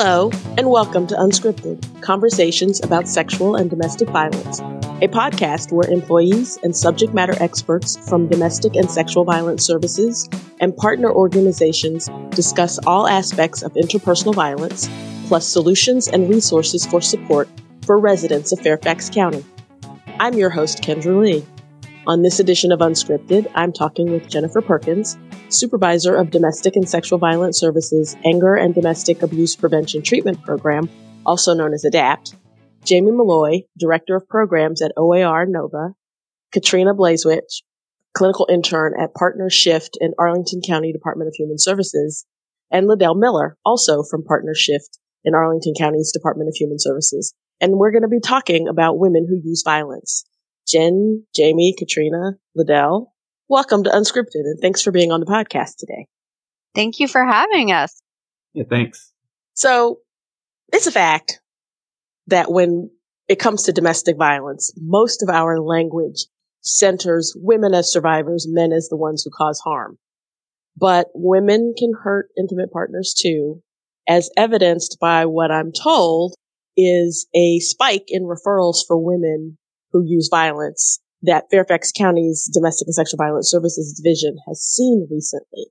Hello, and welcome to Unscripted, Conversations about Sexual and Domestic Violence, a podcast where employees and subject matter experts from Domestic and Sexual Violence Services and partner organizations discuss all aspects of interpersonal violence, plus solutions and resources for support for residents of Fairfax County. I'm your host, Kendra Lee. On this edition of Unscripted, I'm talking with Jennifer Perkins, Supervisor of Domestic and Sexual Violence Services Anger and Domestic Abuse Prevention Treatment Program, also known as ADAPT, Jamie Milloy, Director of Programs at OAR NOVA, Katreena Blazewicz, Clinical Intern at Partner Shift in Arlington County Department of Human Services, and LeDell Miller, also from Partner Shift in Arlington County's Department of Human Services. And we're going to be talking about women who use violence. Jen, Jamie, Katreena, LeDell, welcome to Unscripted, and thanks for being on the podcast today. Thank you for having us. Yeah, thanks. So, it's a fact that when it comes to domestic violence, most of our language centers women as survivors, men as the ones who cause harm. But women can hurt intimate partners too, as evidenced by what I'm told is a spike in referrals for women who use violence that Fairfax County's Domestic and Sexual Violence Services Division has seen recently.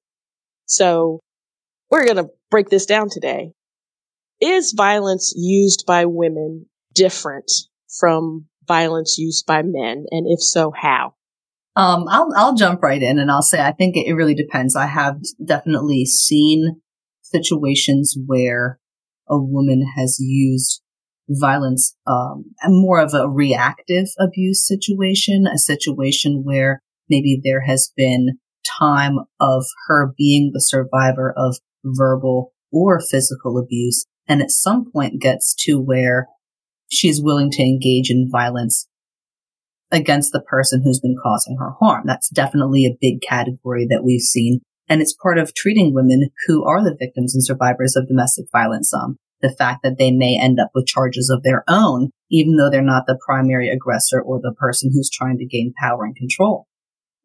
So we're going to break this down today. Is violence used by women different from violence used by men? And if so, how? I'll jump right in and I'll say I think it really depends. I have definitely seen situations where a woman has used violence, more of a reactive abuse situation, a situation where maybe there has been time of her being the survivor of verbal or physical abuse, and at some point gets to where she's willing to engage in violence against the person who's been causing her harm. That's definitely a big category that we've seen, and it's part of treating women who are the victims and survivors of domestic violence. The fact that they may end up with charges of their own, even though they're not the primary aggressor or the person who's trying to gain power and control.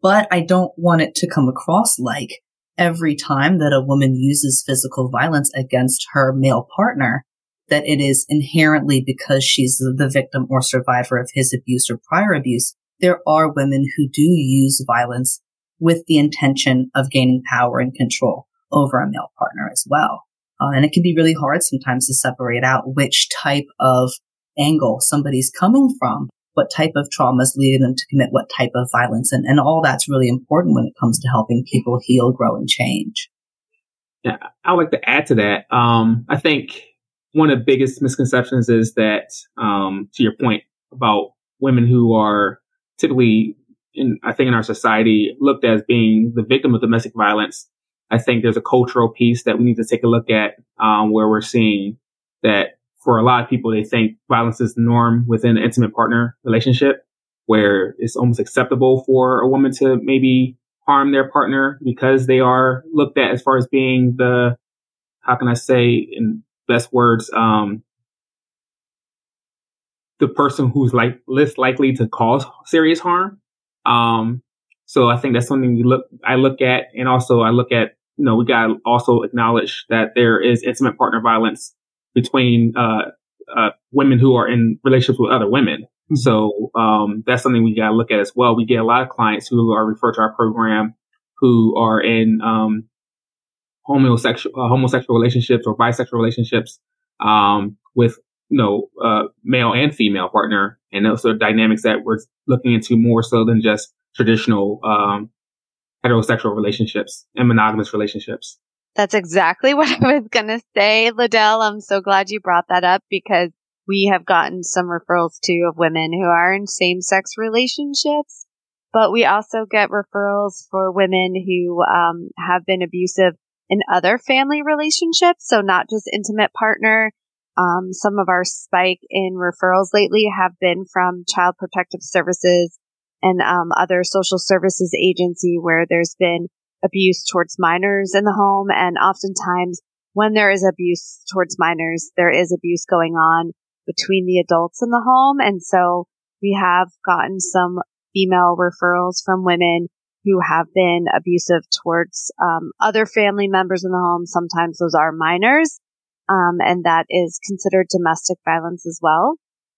But I don't want it to come across like every time that a woman uses physical violence against her male partner, that it is inherently because she's the victim or survivor of his abuse or prior abuse. There are women who do use violence with the intention of gaining power and control over a male partner as well. And it can be really hard sometimes to separate out which type of angle somebody's coming from, what type of trauma is leading them to commit what type of violence. And all that's really important when it comes to helping people heal, grow, and change. Yeah, I would like to add to that. I think one of the biggest misconceptions is that, to your point about women who are typically, in our society, looked at as being the victim of domestic violence. I think there's a cultural piece that we need to take a look at, where we're seeing that for a lot of people, they think violence is the norm within an intimate partner relationship, where it's almost acceptable for a woman to maybe harm their partner because they are looked at as far as being the, how can I say in best words, the person who's least likely to cause serious harm. So I think that's something I look at, and also I look at, we got to also acknowledge that there is intimate partner violence between women who are in relationships with other women. Mm-hmm. So that's something we got to look at as well. We get a lot of clients who are referred to our program who are in homosexual relationships or bisexual relationships with male and female partner, and those are dynamics that we're looking into more so than just traditional heterosexual relationships and monogamous relationships. That's exactly what I was going to say, LeDell. I'm so glad you brought that up, because we have gotten some referrals too of women who are in same-sex relationships, but we also get referrals for women who have been abusive in other family relationships, so not just intimate partner. Some of our spike in referrals lately have been from Child Protective Services and other social services agency where there's been abuse towards minors in the home. And oftentimes when there is abuse towards minors, there is abuse going on between the adults in the home. And so we have gotten some female referrals from women who have been abusive towards other family members in the home. Sometimes those are minors. and that is considered domestic violence as well.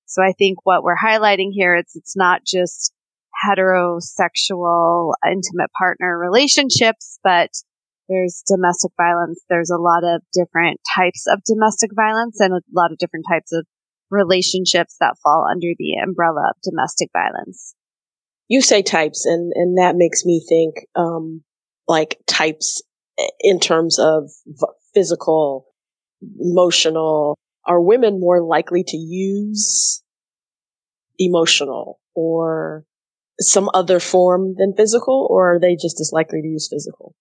So I think what we're highlighting here is it's not just heterosexual, intimate partner relationships, but there's domestic violence. There's a lot of different types of domestic violence and a lot of different types of relationships that fall under the umbrella of domestic violence. You say types, and that makes me think like types in terms of physical, emotional. Are women more likely to use emotional or some other form than physical, or are they just as likely to use physical?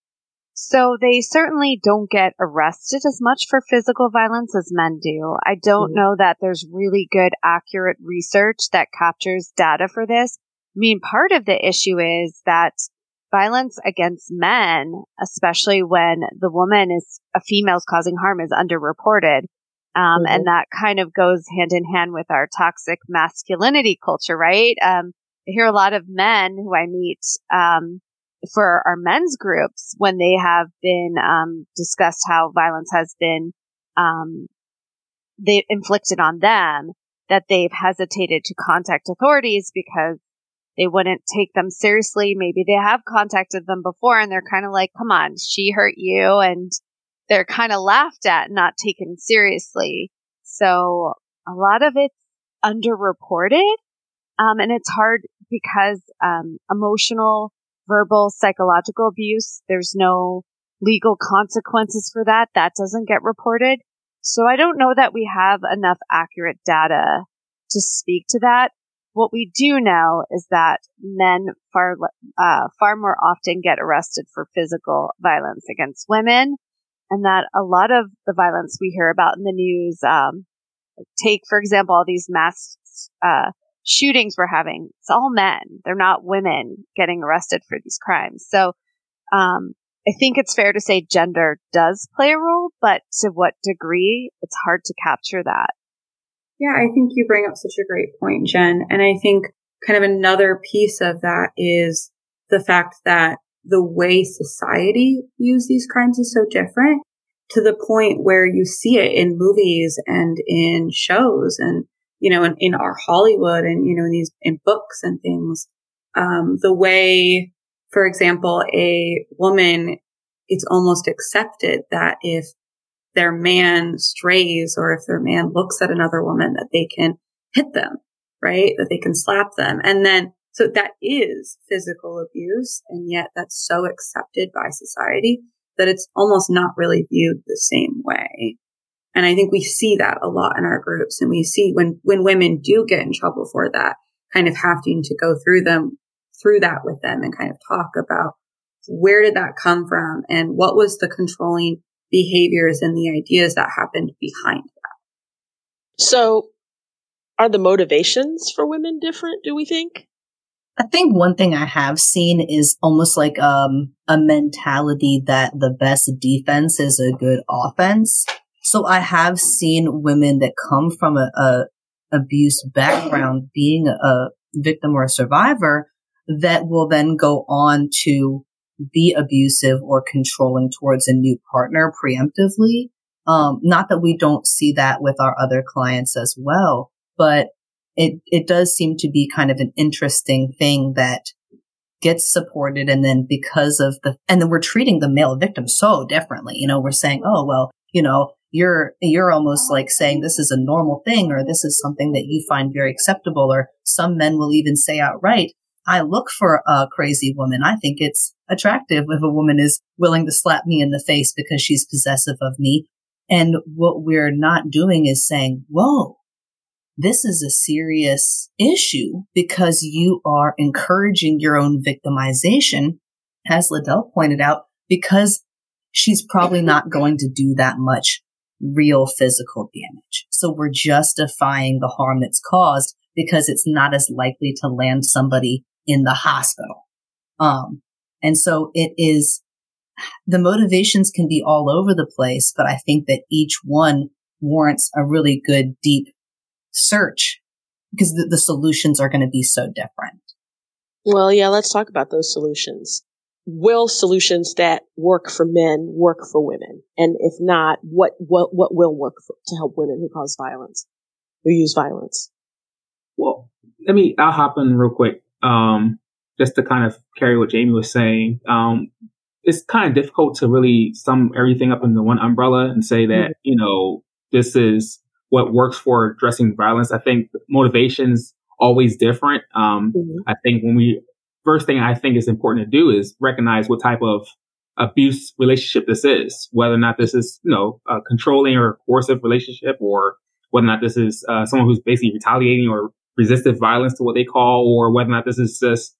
So they certainly don't get arrested as much for physical violence as men do. I don't know that there's really good, accurate research that captures data for this. I mean, part of the issue is that violence against men, especially when the woman is a female's causing harm, is underreported. And that kind of goes hand in hand with our toxic masculinity culture, right? I hear a lot of men who I meet, for our men's groups, when they have been, discussed how violence has been, they inflicted on them, that they've hesitated to contact authorities because they wouldn't take them seriously. Maybe they have contacted them before and they're kind of like, come on, she hurt you. And they're kind of laughed at, not taken seriously. So a lot of it's underreported. And it's hard because, emotional, verbal, psychological abuse, there's no legal consequences for that. That doesn't get reported. So I don't know that we have enough accurate data to speak to that. What we do know is that men far more often get arrested for physical violence against women, and that a lot of the violence we hear about in the news, take, for example, all these mass shootings we're having, it's all men. They're not women getting arrested for these crimes. So I think it's fair to say gender does play a role, but to what degree, it's hard to capture that. Yeah, I think you bring up such a great point, Jen. And I think kind of another piece of that is the fact that the way society views these crimes is so different, to the point where you see it in movies and in shows and, you know, in our Hollywood and, you know, in these, in books and things, the way, for example, a woman, it's almost accepted that if their man strays or if their man looks at another woman, that they can hit them, right? That they can slap them. And then, so that is physical abuse. And yet that's so accepted by society that it's almost not really viewed the same way. And I think we see that a lot in our groups, and we see when women do get in trouble for that, kind of having to go through that with them and kind of talk about where did that come from and what was the controlling behaviors and the ideas that happened behind that. So are the motivations for women different, do we think? I think one thing I have seen is almost like a mentality that the best defense is a good offense. So I have seen women that come from a abuse background, being a victim or a survivor, that will then go on to be abusive or controlling towards a new partner preemptively. Not that we don't see that with our other clients as well, but it does seem to be kind of an interesting thing that gets supported. And then and then we're treating the male victim so differently. You know, we're saying, oh, well, you know, you're almost like saying this is a normal thing, or this is something that you find very acceptable. Or some men will even say outright, I look for a crazy woman. I think it's attractive if a woman is willing to slap me in the face because she's possessive of me. And what we're not doing is saying, whoa, this is a serious issue, because you are encouraging your own victimization, as LeDell pointed out, because she's probably not going to do that much real physical damage. So we're justifying the harm that's caused because it's not as likely to land somebody in the hospital. And so it is, the motivations can be all over the place, but I think that each one warrants a really good deep search, because the solutions are going to be so different. Well, yeah, let's talk about those solutions. will solutions that work for men work for women? And if not, what will work to help women who cause violence, who use violence? Well, I'll hop in real quick. Just to kind of carry what Jamie was saying. It's kind of difficult to really sum everything up into one umbrella and say that, this is what works for addressing violence. I think motivation's always different. I think first thing I think is important to do is recognize what type of abuse relationship this is, whether or not this is, a controlling or coercive relationship, or whether or not this is someone who's basically retaliating or resistive violence to what they call, or whether or not this is just,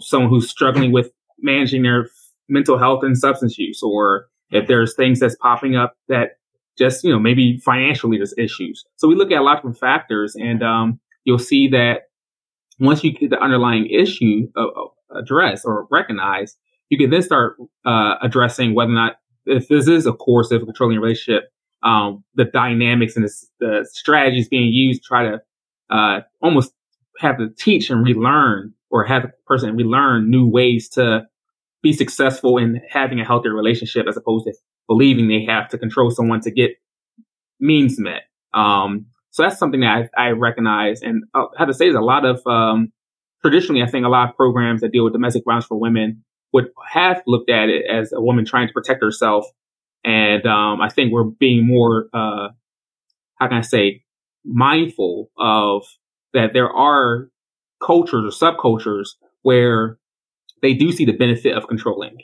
someone who's struggling with managing their mental health and substance use, or if there's things that's popping up that just, maybe financially there's issues. So we look at a lot of factors, and you'll see that once you get the underlying issue addressed or recognized, you can then start addressing whether or not, if this is a coercive controlling relationship, the dynamics and the strategies being used to try to almost have to teach and relearn, or have the person relearn new ways to be successful in having a healthier relationship, as opposed to believing they have to control someone to get means met. So that's something that I recognize. And I have to say, there's a lot of, traditionally, I think a lot of programs that deal with domestic violence for women would have looked at it as a woman trying to protect herself. And I think we're being more, mindful of that there are cultures or subcultures where they do see the benefit of controlling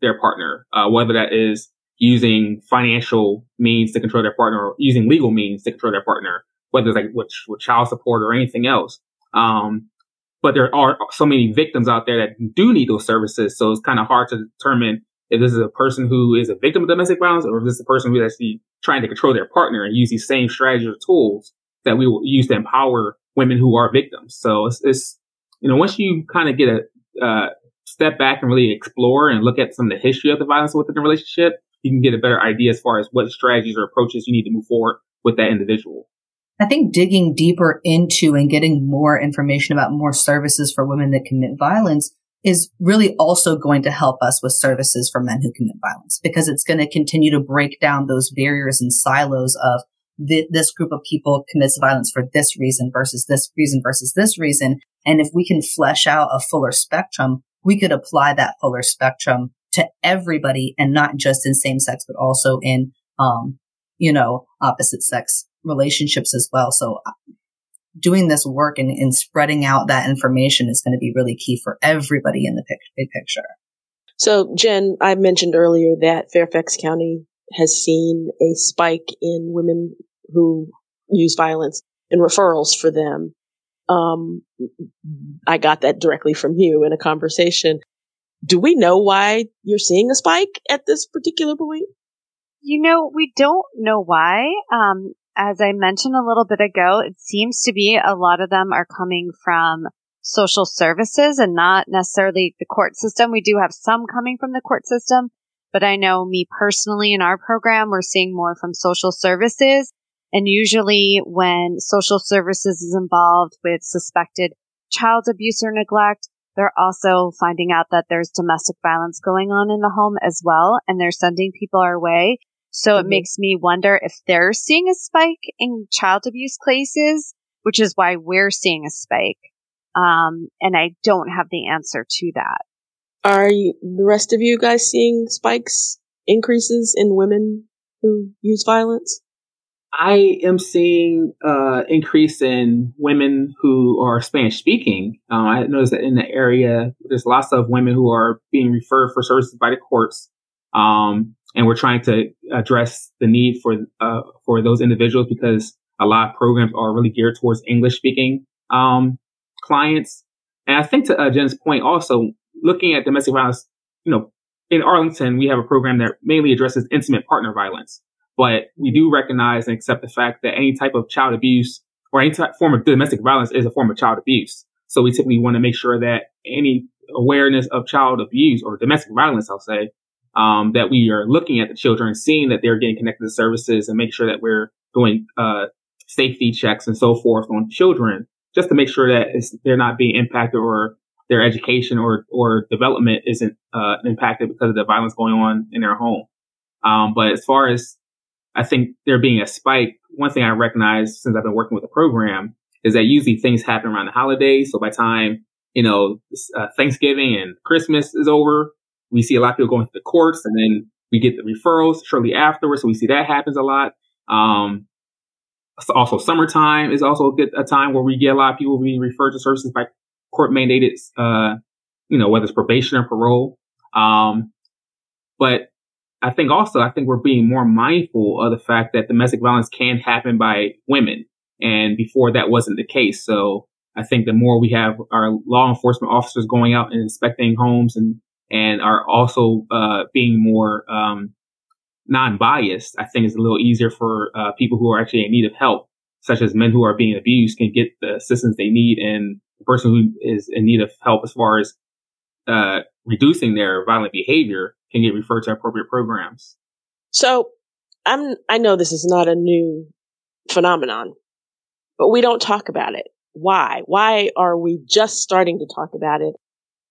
their partner, whether that is using financial means to control their partner, or using legal means to control their partner, whether it's with child support or anything else. But there are so many victims out there that do need those services. So it's kind of hard to determine if this is a person who is a victim of domestic violence, or if this is a person who is actually trying to control their partner and use these same strategies or tools that we will use to empower women who are victims. So it's once you kind of get a step back and really explore and look at some of the history of the violence within the relationship, you can get a better idea as far as what strategies or approaches you need to move forward with that individual. I think digging deeper into and getting more information about more services for women that commit violence is really also going to help us with services for men who commit violence, because it's going to continue to break down those barriers and silos of this group of people commits violence for this reason versus this reason versus this reason. And if we can flesh out a fuller spectrum, we could apply that fuller spectrum to everybody, and not just in same sex, but also in, opposite sex relationships as well. So doing this work and spreading out that information is going to be really key for everybody in the big picture. So, Jen, I mentioned earlier that Fairfax County has seen a spike in women who use violence and referrals for them. I got that directly from you in a conversation. Do we know why you're seeing a spike at this particular point? We don't know why. As I mentioned a little bit ago, it seems to be a lot of them are coming from social services and not necessarily the court system. We do have some coming from the court system, but I know me personally in our program, we're seeing more from social services. And usually when social services is involved with suspected child abuse or neglect, they're also finding out that there's domestic violence going on in the home as well, and they're sending people our way. So it makes me wonder if they're seeing a spike in child abuse cases, which is why we're seeing a spike. And I don't have the answer to that. Are the rest of you guys seeing spikes, increases in women who use violence? I am seeing increase in women who are Spanish speaking. I noticed that in the area, there's lots of women who are being referred for services by the courts. And we're trying to address the need for those individuals, because a lot of programs are really geared towards English speaking clients. And I think to Jen's point also, looking at domestic violence, in Arlington, we have a program that mainly addresses intimate partner violence. But we do recognize and accept the fact that any type of child abuse or any form of domestic violence is a form of child abuse. So we typically want to make sure that any awareness of child abuse or domestic violence, I'll say, that we are looking at the children, seeing that they're getting connected to services, and make sure that we're doing safety checks and so forth on children, just to make sure that they're not being impacted or their education or development isn't impacted because of the violence going on in their home. But as far as I think there being a spike, one thing I recognize since I've been working with the program is that usually things happen around the holidays. So by time, Thanksgiving and Christmas is over, we see a lot of people going to the courts, and then we get the referrals shortly afterwards. So we see that happens a lot. Also, summertime is also a time where we get a lot of people being referred to services by court mandated, whether it's probation or parole. But I think we're being more mindful of the fact that domestic violence can happen by women. And before that wasn't the case. So I think the more we have our law enforcement officers going out and inspecting homes and are also being more non-biased, I think it's a little easier for people who are actually in need of help, such as men who are being abused, can get the assistance they need, and the person who is in need of help as far as reducing their violent behavior can get referred to appropriate programs. So I know this is not a new phenomenon, but we don't talk about it. Why? Why are we just starting to talk about it?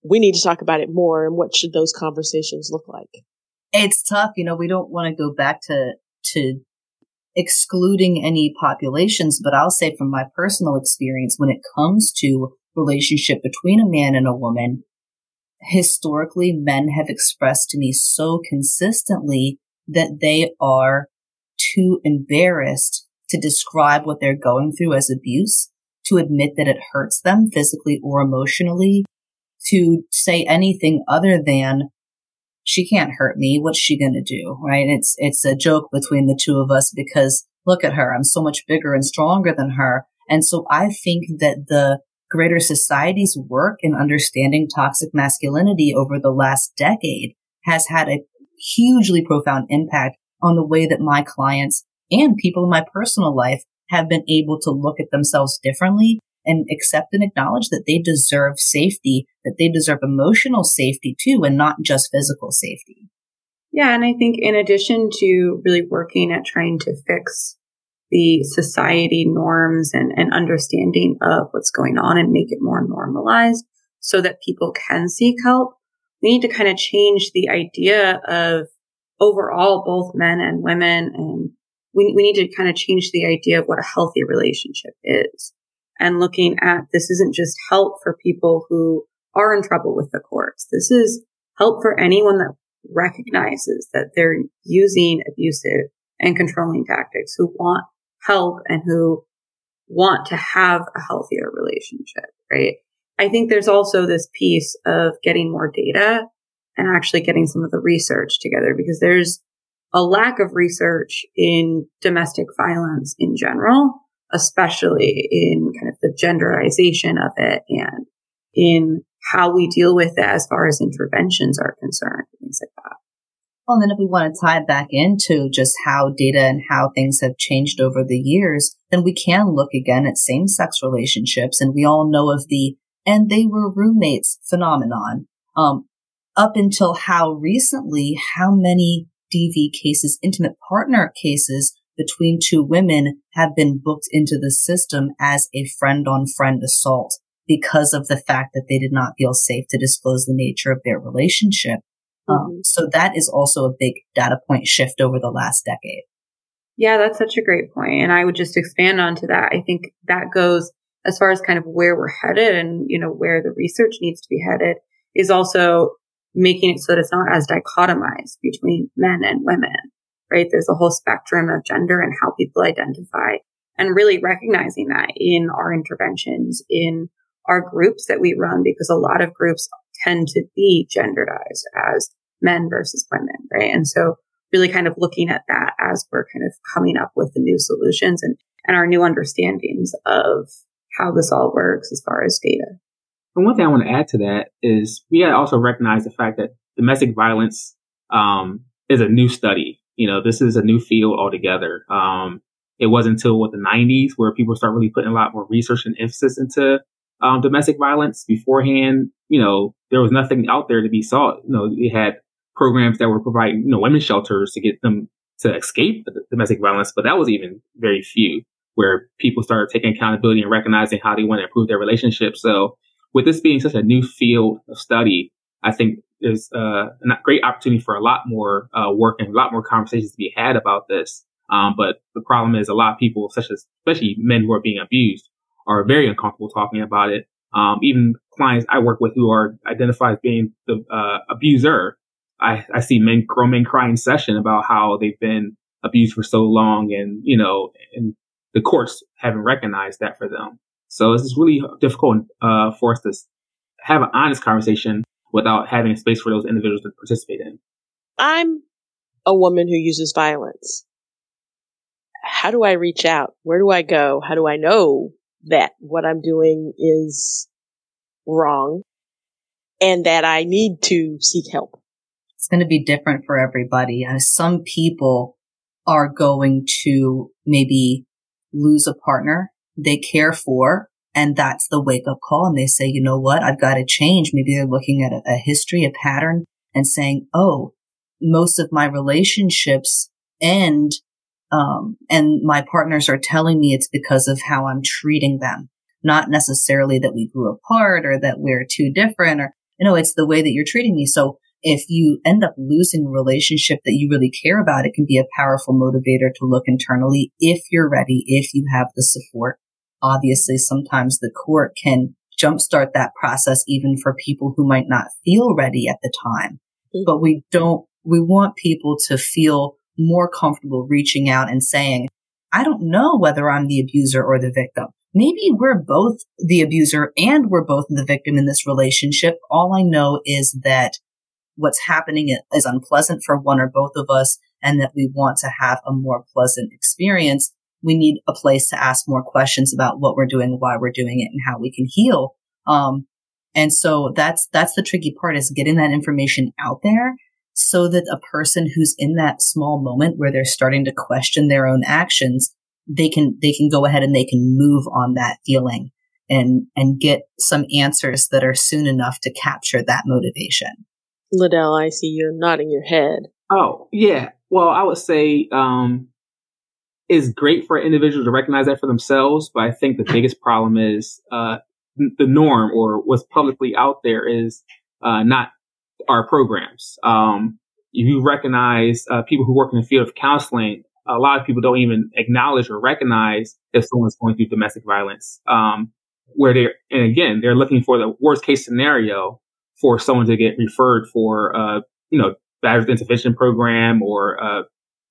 We need to talk about it more. And what should those conversations look like? It's tough. We don't want to go back to excluding any populations, but I'll say from my personal experience, when it comes to relationship between a man and a woman, historically, men have expressed to me so consistently that they are too embarrassed to describe what they're going through as abuse, to admit that it hurts them physically or emotionally, to say anything other than, she can't hurt me, what's she going to do, right? It's a joke between the two of us because look at her, I'm so much bigger and stronger than her. And so I think that the greater society's work in understanding toxic masculinity over the last decade has had a hugely profound impact on the way that my clients and people in my personal life have been able to look at themselves differently and accept and acknowledge that they deserve safety, that they deserve emotional safety too, and not just physical safety. Yeah. And I think in addition to really working at trying to fix the society norms and understanding of what's going on and make it more normalized so that people can seek help, we need to kind of change the idea of overall both men and women. And we need to kind of change the idea of what a healthy relationship is. And looking at this isn't just help for people who are in trouble with the courts. This is help for anyone that recognizes that they're using abusive and controlling tactics, who want help and who want to have a healthier relationship, right? I think there's also this piece of getting more data and actually getting some of the research together, because there's a lack of research in domestic violence in general, especially in kind of the genderization of it and in how we deal with it as far as interventions are concerned, things like that. Well, and then if we want to tie back into just how data and how things have changed over the years, then we can look again at same-sex relationships. And we all know of the, and they were roommates phenomenon. Up until how recently, how many DV cases, intimate partner cases between two women have been booked into the system as a friend-on-friend assault because of the fact that they did not feel safe to disclose the nature of their relationship. So that is also a big data point shift over the last decade. Yeah, that's such a great point. And I would just expand onto that. I think that goes as far as kind of where we're headed and, where the research needs to be headed is also making it so that it's not as dichotomized between men and women, right? There's a whole spectrum of gender and how people identify, and really recognizing that in our interventions, in our groups that we run, because a lot of groups tend to be genderized as men versus women, right? And so really kind of looking at that as we're kind of coming up with the new solutions and our new understandings of how this all works as far as data. And one thing I want to add to that is we got to also recognize the fact that domestic violence is a new study. This is a new field altogether. It wasn't until the 90s where people start really putting a lot more research and emphasis into domestic violence. Beforehand, there was nothing out there to be sought. They had programs that were providing, women's shelters to get them to escape the domestic violence, but that was even very few, where people started taking accountability and recognizing how they want to improve their relationships. So with this being such a new field of study, I think there's a great opportunity for a lot more work and a lot more conversations to be had about this. But the problem is a lot of people, such as especially men who are being abused, are very uncomfortable talking about it. Even clients I work with who are identified as being the abuser, I see men, grown men cry in session about how they've been abused for so long, and you know, and the courts haven't recognized that for them. So it's just really difficult for us to have an honest conversation without having a space for those individuals to participate in. I'm a woman who uses violence. How do I reach out? Where do I go? How do I know that what I'm doing is wrong and that I need to seek help? It's going to be different for everybody. Some people are going to maybe lose a partner they care for, and that's the wake-up call. And they say, you know what, I've got to change. Maybe they're looking at a history, a pattern, and saying, oh, most of my relationships end, and my partners are telling me it's because of how I'm treating them. Not necessarily that we grew apart or that we're too different, or, you know, it's the way that you're treating me. So if you end up losing a relationship that you really care about, it can be a powerful motivator to look internally if you're ready, if you have the support. Obviously, sometimes the court can jumpstart that process even for people who might not feel ready at the time. Mm-hmm. But we want people to feel more comfortable reaching out and saying, I don't know whether I'm the abuser or the victim. Maybe we're both the abuser and we're both the victim in this relationship. All I know is that what's happening is unpleasant for one or both of us, and that we want to have a more pleasant experience. We need a place to ask more questions about what we're doing, why we're doing it, and how we can heal. And so that's the tricky part, is getting that information out there so that a person who's in that small moment where they're starting to question their own actions, they can go ahead and they can move on that feeling and get some answers that are soon enough to capture that motivation. LeDell, I see you're nodding your head. Oh, yeah. Well, I would say it's great for an individual to recognize that for themselves, but I think the biggest problem is the norm, or what's publicly out there, is not our programs. If you recognize people who work in the field of counseling, a lot of people don't even acknowledge or recognize if someone's going through domestic violence, they're looking for the worst case scenario for someone to get referred for, battery intervention program or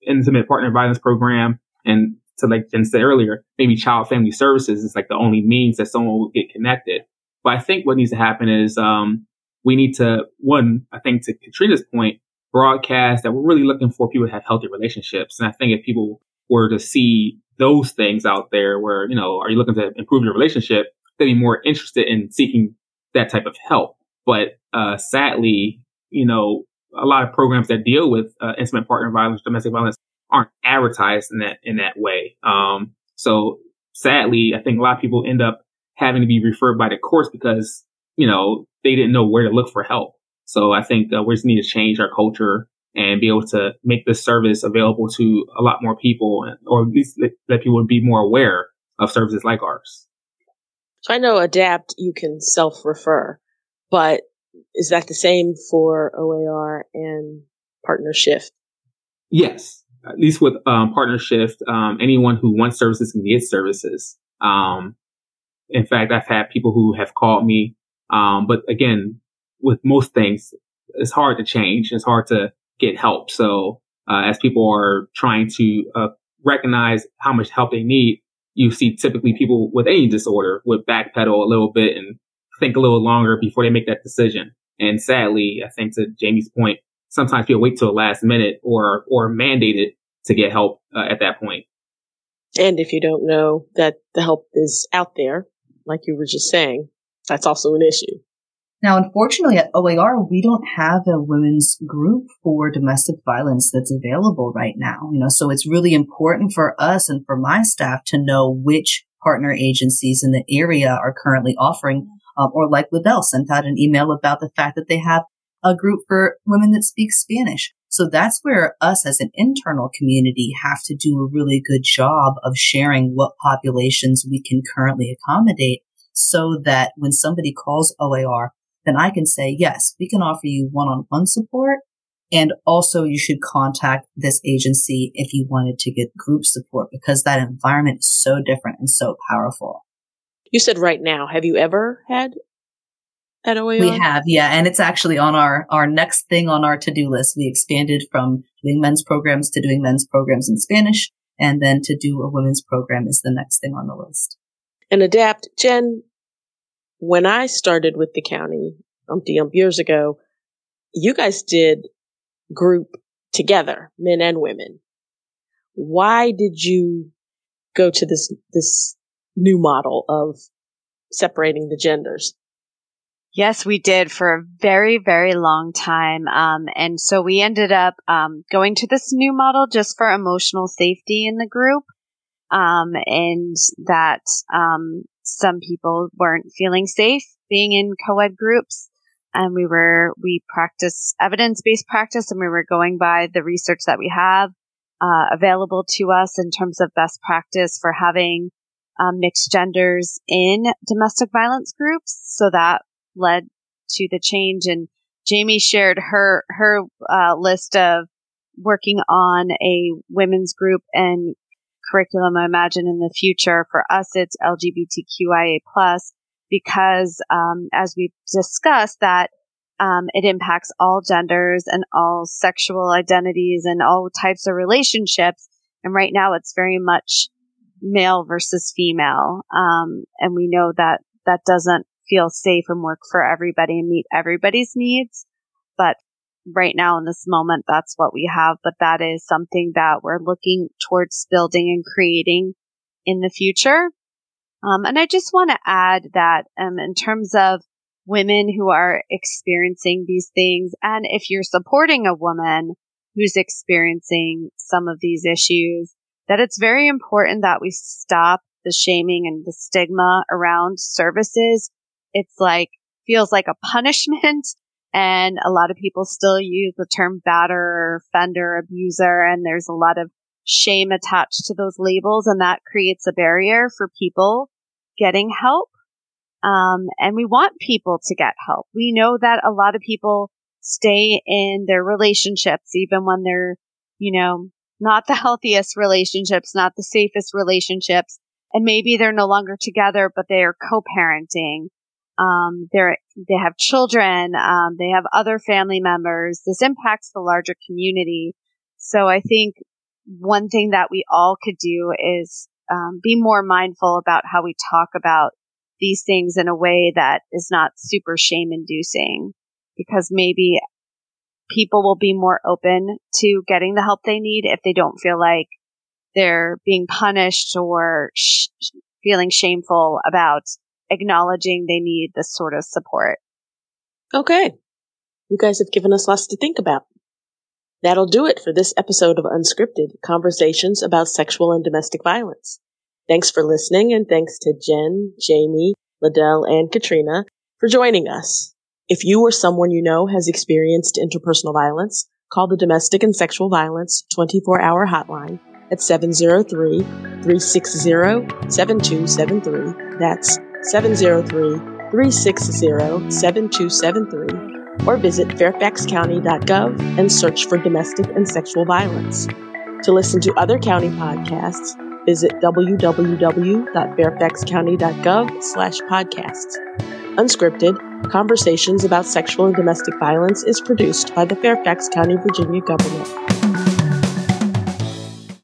intimate partner violence program. And to, like Jen said earlier, maybe child family services is like the only means that someone will get connected. But I think what needs to happen is we need to, one, I think to Katreena's point, broadcast that we're really looking for people to have healthy relationships. And I think if people were to see those things out there where, are you looking to improve your relationship, they'd be more interested in seeking that type of help. But sadly, a lot of programs that deal with intimate partner violence, domestic violence, aren't advertised in that way. So sadly, I think a lot of people end up having to be referred by the courts because, they didn't know where to look for help. So I think we just need to change our culture and be able to make this service available to a lot more people, or at least let people be more aware of services like ours. So I know ADAPT, you can self-refer. But is that the same for OAR and Partner Shift? Yes, at least with Partner Shift, anyone who wants services can get services. In fact, I've had people who have called me. But again, with most things, it's hard to change. It's hard to get help. So as people are trying to recognize how much help they need, you see typically people with any disorder would backpedal a little bit and think a little longer before they make that decision. And sadly, I think to Jamie's point, sometimes people wait till the last minute or mandated to get help at that point. And if you don't know that the help is out there, like you were just saying, that's also an issue. Now, unfortunately, at OAR, we don't have a women's group for domestic violence that's available right now. So it's really important for us and for my staff to know which partner agencies in the area are currently offering. Or like LeDell sent out an email about the fact that they have a group for women that speak Spanish. So that's where us as an internal community have to do a really good job of sharing what populations we can currently accommodate so that when somebody calls OAR, then I can say, yes, we can offer you one-on-one support. And also you should contact this agency if you wanted to get group support, because that environment is so different and so powerful. You said right now. Have you ever had an OAR? We have, yeah. And it's actually on our next thing on our to-do list. We expanded from doing men's programs to doing men's programs in Spanish. And then to do a women's program is the next thing on the list. And ADAPT, Jen, when I started with the county years ago, you guys did group together, men and women. Why did you go to this new model of separating the genders? Yes, we did for a very, very long time. And so we ended up going to this new model just for emotional safety in the group. And that some people weren't feeling safe being in co-ed groups. And we practice evidence-based practice, and we were going by the research that we have available to us in terms of best practice for having mixed genders in domestic violence groups. So that led to the change. And Jamie shared her list of working on a women's group and curriculum. I imagine in the future for us, it's LGBTQIA+. Because, as we've discussed, that it impacts all genders and all sexual identities and all types of relationships. And right now it's very much male versus female. And we know that that doesn't feel safe and work for everybody and meet everybody's needs. But right now in this moment, that's what we have. But that is something that we're looking towards building and creating in the future. And I just want to add that in terms of women who are experiencing these things, and if you're supporting a woman who's experiencing some of these issues, that it's very important that we stop the shaming and the stigma around services. It's like, feels like a punishment, and a lot of people still use the term batterer, offender, abuser, and there's a lot of shame attached to those labels, and that creates a barrier for people getting help. And we want people to get help. We know that a lot of people stay in their relationships, even when they're, not the healthiest relationships, not the safest relationships. And maybe they're no longer together, but they are co-parenting. They have children. They have other family members. This impacts the larger community. So I think one thing that we all could do is be more mindful about how we talk about these things in a way that is not super shame-inducing, because maybe people will be more open to getting the help they need if they don't feel like they're being punished or feeling shameful about acknowledging they need this sort of support. Okay. You guys have given us lots to think about. That'll do it for this episode of Unscripted, Conversations about Sexual and Domestic Violence. Thanks for listening, and thanks to Jen, Jamie, LeDell, and Katreena for joining us. If you or someone you know has experienced interpersonal violence, call the Domestic and Sexual Violence 24-hour hotline at 703-360-7273. That's 703-360-7273. Or visit fairfaxcounty.gov and search for domestic and sexual violence. To listen to other county podcasts, visit www.fairfaxcounty.gov/podcasts. Unscripted, Conversations about Sexual and Domestic Violence is produced by the Fairfax County, Virginia government.